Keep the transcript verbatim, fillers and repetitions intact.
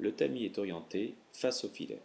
le tamis est orienté face au filet.